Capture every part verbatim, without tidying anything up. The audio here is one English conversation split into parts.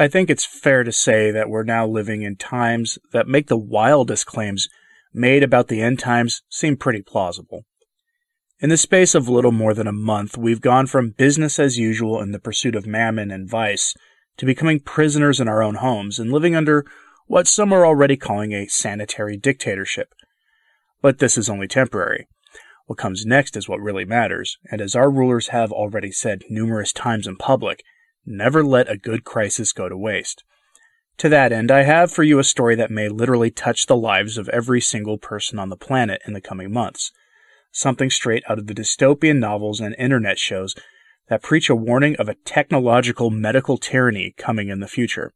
I think it's fair to say that we're now living in times that make the wildest claims made about the end times seem pretty plausible. In the space of little more than a month, we've gone from business as usual in the pursuit of mammon and vice to becoming prisoners in our own homes and living under what some are already calling a sanitary dictatorship. But this is only temporary. What comes next is what really matters, and as our rulers have already said numerous times in public, never let a good crisis go to waste. To that end, I have for you a story that may literally touch the lives of every single person on the planet in the coming months. Something straight out of the dystopian novels and internet shows that preach a warning of a technological medical tyranny coming in the future.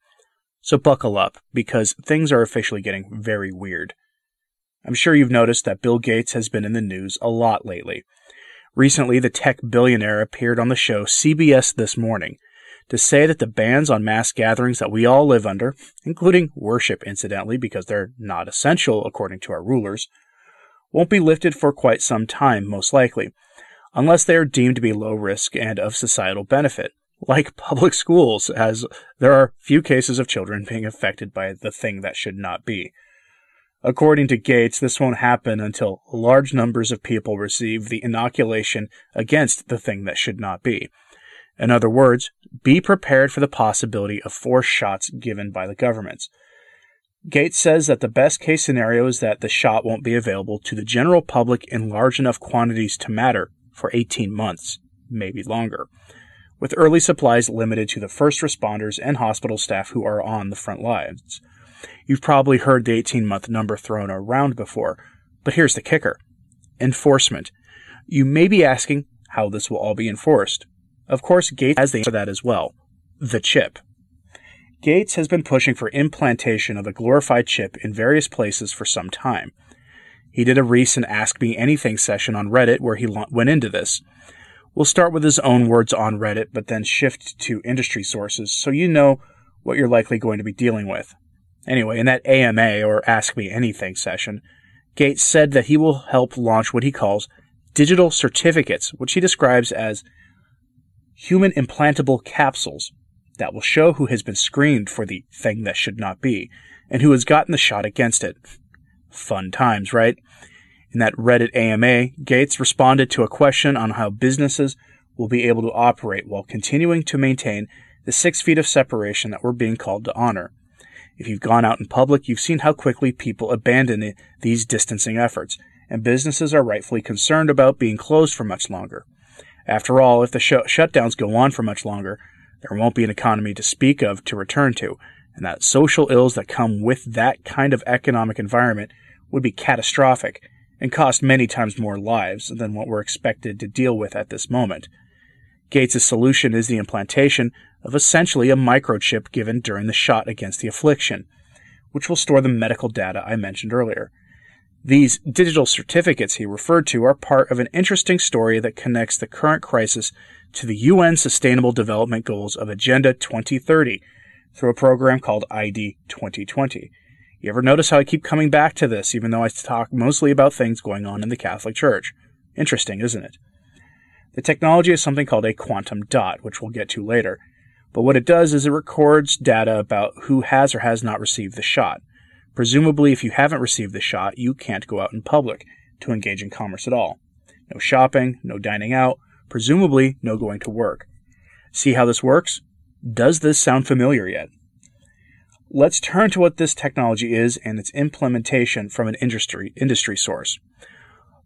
So buckle up, because things are officially getting very weird. I'm sure you've noticed that Bill Gates has been in the news a lot lately. Recently, the tech billionaire appeared on the show C B S This Morning to say that the bans on mass gatherings that we all live under, including worship incidentally because they're not essential according to our rulers, won't be lifted for quite some time most likely, unless they are deemed to be low risk and of societal benefit, like public schools, as there are few cases of children being affected by the thing that should not be. According to Gates, this won't happen until large numbers of people receive the inoculation against the thing that should not be. In other words, be prepared for the possibility of forced shots given by the governments. Gates says that the best-case scenario is that the shot won't be available to the general public in large enough quantities to matter for eighteen months, maybe longer, with early supplies limited to the first responders and hospital staff who are on the front lines. You've probably heard the eighteen-month number thrown around before, but here's the kicker. Enforcement. You may be asking how this will all be enforced. Of course, Gates has the answer to that as well. The chip. Gates has been pushing for implantation of a glorified chip in various places for some time. He did a recent Ask Me Anything session on Reddit where he went into this. We'll start with his own words on Reddit, but then shift to industry sources so you know what you're likely going to be dealing with. Anyway, in that A M A, or Ask Me Anything session, Gates said that he will help launch what he calls digital certificates, which he describes as human implantable capsules that will show who has been screened for the thing that should not be and who has gotten the shot against it. Fun times, right? In that Reddit A M A, Gates responded to a question on how businesses will be able to operate while continuing to maintain the six feet of separation that we're being called to honor. If you've gone out in public, you've seen how quickly people abandon these distancing efforts, and businesses are rightfully concerned about being closed for much longer. After all, if the sh- shutdowns go on for much longer, there won't be an economy to speak of to return to, and that social ills that come with that kind of economic environment would be catastrophic and cost many times more lives than what we're expected to deal with at this moment. Gates' solution is the implantation of essentially a microchip given during the shot against the affliction, which will store the medical data I mentioned earlier. These digital certificates he referred to are part of an interesting story that connects the current crisis to the U N Sustainable Development Goals of Agenda twenty thirty through a program called I D twenty twenty. You ever notice how I keep coming back to this, even though I talk mostly about things going on in the Catholic Church? Interesting, isn't it? The technology is something called a quantum dot, which we'll get to later. But what it does is it records data about who has or has not received the shot. Presumably, if you haven't received the shot, you can't go out in public to engage in commerce at all. No shopping, no dining out, presumably no going to work. See how this works? Does this sound familiar yet? Let's turn to what this technology is and its implementation from an industry industry source.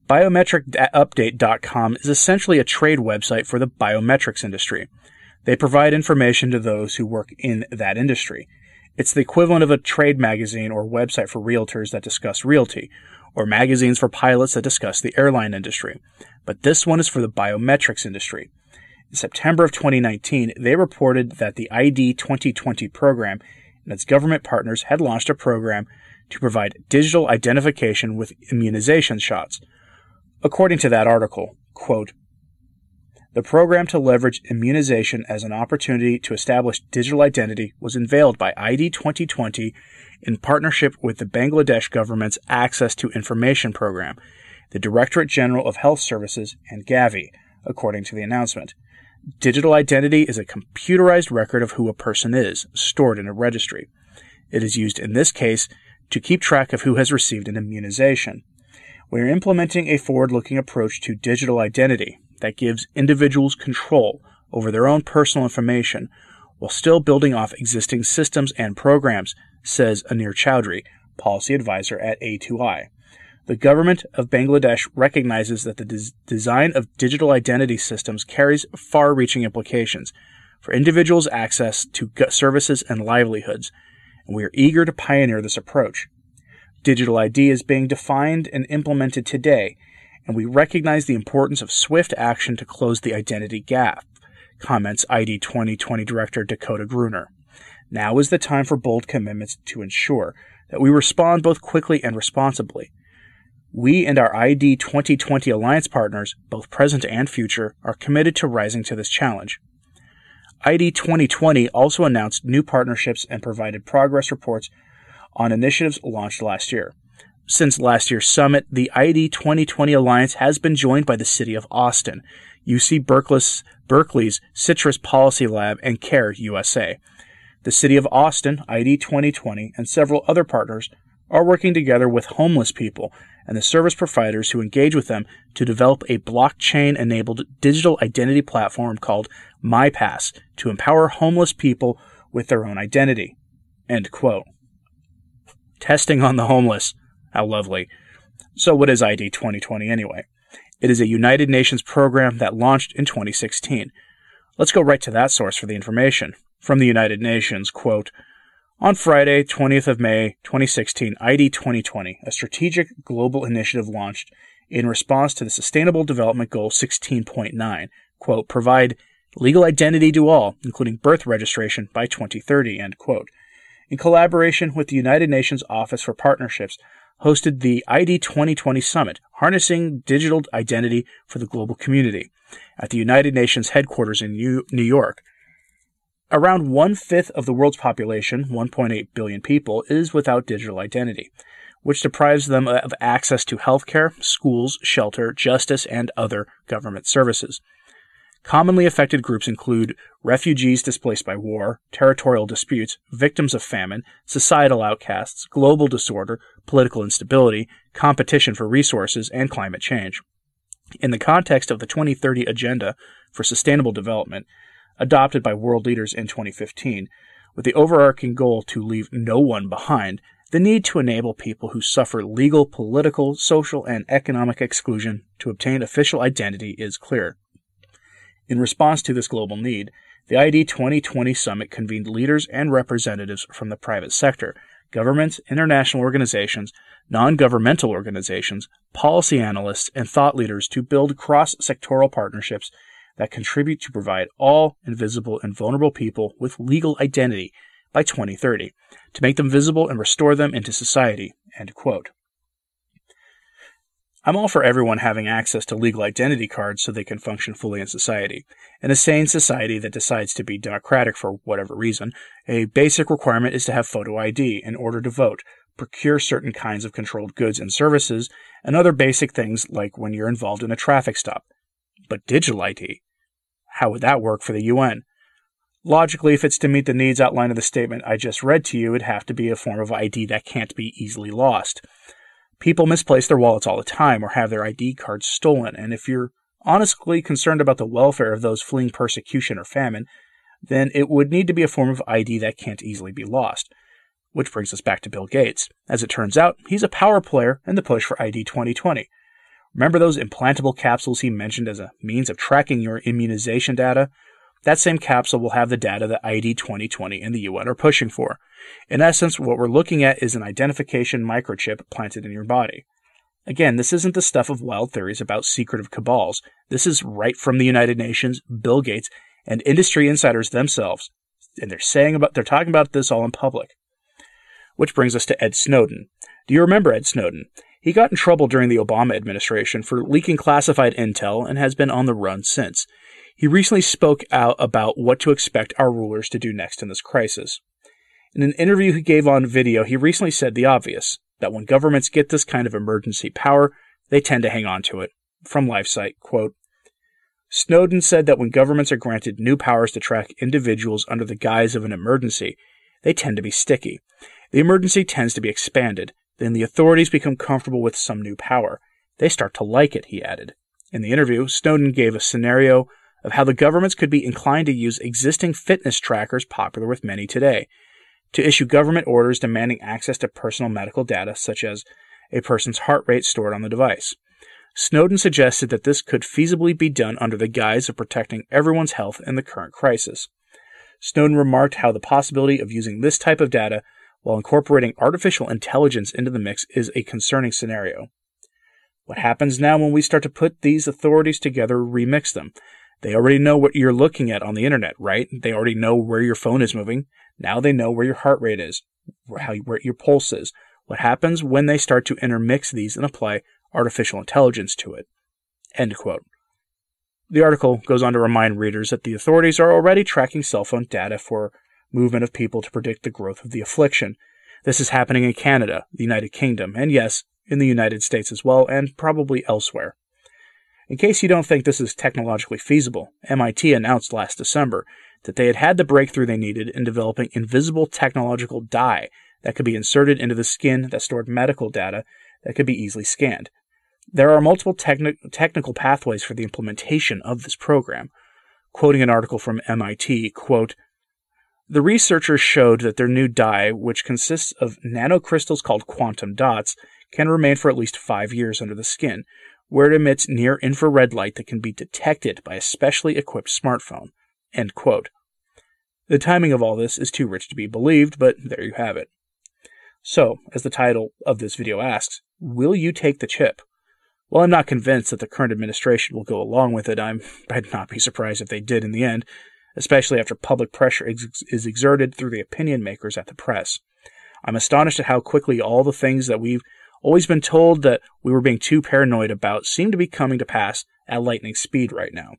Biometric update dot com is essentially a trade website for the biometrics industry. They provide information to those who work in that industry. It's the equivalent of a trade magazine or website for realtors that discuss realty, or magazines for pilots that discuss the airline industry. But this one is for the biometrics industry. In September of twenty nineteen, they reported that the I D twenty twenty program and its government partners had launched a program to provide digital identification with immunization shots. According to that article, quote, "The program to leverage immunization as an opportunity to establish digital identity was unveiled by I D twenty twenty in partnership with the Bangladesh government's Access to Information Program, the Directorate General of Health Services, and GAVI, according to the announcement. Digital identity is a computerized record of who a person is, stored in a registry. It is used in this case to keep track of who has received an immunization. We are implementing a forward-looking approach to digital identity that gives individuals control over their own personal information while still building off existing systems and programs," says Anir Chowdhury, policy advisor at A two I. "The government of Bangladesh recognizes that the des- design of digital identity systems carries far-reaching implications for individuals' access to g- services and livelihoods, and we are eager to pioneer this approach. Digital I D is being defined and implemented today, and we recognize the importance of swift action to close the identity gap," comments I D twenty twenty Director Dakota Gruner. "Now is the time for bold commitments to ensure that we respond both quickly and responsibly. We and our I D twenty twenty alliance partners, both present and future, are committed to rising to this challenge." I D twenty twenty also announced new partnerships and provided progress reports on initiatives launched last year. Since last year's summit, the I D twenty twenty Alliance has been joined by the City of Austin, U C Berkeley's, Berkeley's Citrus Policy Lab, and CARE U S A. The City of Austin, I D twenty twenty, and several other partners are working together with homeless people and the service providers who engage with them to develop a blockchain-enabled digital identity platform called MyPass to empower homeless people with their own identity. End quote. Testing on the homeless. How lovely. So what is I D twenty twenty anyway? It is a United Nations program that launched in twenty sixteen. Let's go right to that source for the information. From the United Nations, quote, "On Friday, twentieth of May, twenty sixteen, I D twenty twenty, a strategic global initiative launched in response to the Sustainable Development Goal sixteen point nine, quote, provide legal identity to all, including birth registration, by twenty thirty, end quote. In collaboration with the United Nations Office for Partnerships, hosted the I D twenty twenty Summit, Harnessing Digital Identity for the Global Community, at the United Nations headquarters in New York. Around one-fifth of the world's population, one point eight billion people, is without digital identity, which deprives them of access to healthcare, schools, shelter, justice, and other government services. Commonly affected groups include refugees displaced by war, territorial disputes, victims of famine, societal outcasts, global disorder, political instability, competition for resources, and climate change. In the context of the twenty thirty Agenda for Sustainable Development, adopted by world leaders in twenty fifteen, with the overarching goal to leave no one behind, the need to enable people who suffer legal, political, social, and economic exclusion to obtain official identity is clear. In response to this global need, the I D twenty twenty Summit convened leaders and representatives from the private sector, governments, international organizations, non-governmental organizations, policy analysts, and thought leaders to build cross-sectoral partnerships that contribute to provide all invisible and vulnerable people with legal identity by twenty thirty, to make them visible and restore them into society," end quote. I'm all for everyone having access to legal identity cards so they can function fully in society. In a sane society that decides to be democratic for whatever reason, a basic requirement is to have photo I D in order to vote, procure certain kinds of controlled goods and services, and other basic things like when you're involved in a traffic stop. But digital I D? How would that work for the U N? Logically, if it's to meet the needs outlined in the statement I just read to you, it'd have to be a form of I D that can't be easily lost. People misplace their wallets all the time or have their I D cards stolen, and if you're honestly concerned about the welfare of those fleeing persecution or famine, then it would need to be a form of I D that can't easily be lost. Which brings us back to Bill Gates. As it turns out, he's a power player in the push for I D twenty twenty. Remember those implantable capsules he mentioned as a means of tracking your immunization data? That same capsule will have the data that I D twenty twenty and the U N are pushing for. In essence, what we're looking at is an identification microchip planted in your body. Again, this isn't the stuff of wild theories about secretive cabals. This is right from the United Nations, Bill Gates, and industry insiders themselves. And they're saying about they're talking about this all in public. Which brings us to Ed Snowden. Do you remember Ed Snowden? He got in trouble during the Obama administration for leaking classified intel and has been on the run since. He recently spoke out about what to expect our rulers to do next in this crisis. In an interview he gave on video, he recently said the obvious, that when governments get this kind of emergency power, they tend to hang on to it. From LifeSite, quote, Snowden said that when governments are granted new powers to track individuals under the guise of an emergency, they tend to be sticky. The emergency tends to be expanded. Then the authorities become comfortable with some new power. They start to like it, he added. In the interview, Snowden gave a scenario of how the governments could be inclined to use existing fitness trackers popular with many today to issue government orders demanding access to personal medical data, such as a person's heart rate stored on the device. Snowden suggested that this could feasibly be done under the guise of protecting everyone's health in the current crisis. Snowden remarked how the possibility of using this type of data while incorporating artificial intelligence into the mix is a concerning scenario. What happens now when we start to put these authorities together, remix them? They already know what you're looking at on the internet, right? They already know where your phone is moving. Now they know where your heart rate is, how where your pulse is. What happens when they start to intermix these and apply artificial intelligence to it? End quote. The article goes on to remind readers that the authorities are already tracking cell phone data for movement of people to predict the growth of the affliction. This is happening in Canada, the United Kingdom, and yes, in the United States as well, and probably elsewhere. In case you don't think this is technologically feasible, M I T announced last December that they had had the breakthrough they needed in developing invisible technological dye that could be inserted into the skin that stored medical data that could be easily scanned. There are multiple techni- technical pathways for the implementation of this program. Quoting an article from M I T, quote, the researchers showed that their new dye, which consists of nanocrystals called quantum dots, can remain for at least five years under the skin, where it emits near-infrared light that can be detected by a specially equipped smartphone. End quote. The timing of all this is too rich to be believed, but there you have it. So, as the title of this video asks, will you take the chip? Well, I'm not convinced that the current administration will go along with it. I'm, I'd not be surprised if they did in the end, especially after public pressure is exerted through the opinion makers at the press. I'm astonished at how quickly all the things that we've always been told that we were being too paranoid about seem to be coming to pass at lightning speed right now.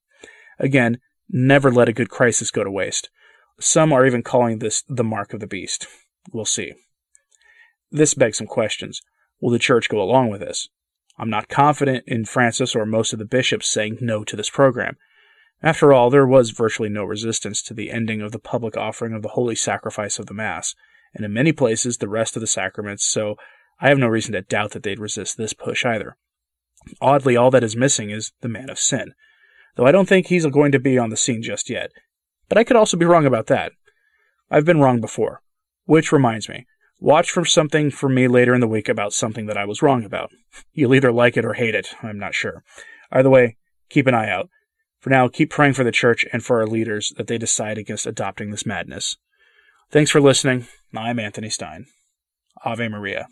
Again, never let a good crisis go to waste. Some are even calling this the mark of the beast. We'll see. This begs some questions. Will the church go along with this? I'm not confident in Francis or most of the bishops saying no to this program. After all, there was virtually no resistance to the ending of the public offering of the holy sacrifice of the Mass, and in many places the rest of the sacraments, so I have no reason to doubt that they'd resist this push either. Oddly, all that is missing is the man of sin, though I don't think he's going to be on the scene just yet. But I could also be wrong about that. I've been wrong before. Which reminds me, watch for something from me later in the week about something that I was wrong about. You'll either like it or hate it, I'm not sure. Either way, keep an eye out. For now, keep praying for the church and for our leaders that they decide against adopting this madness. Thanks for listening. I'm Anthony Stein. Ave Maria.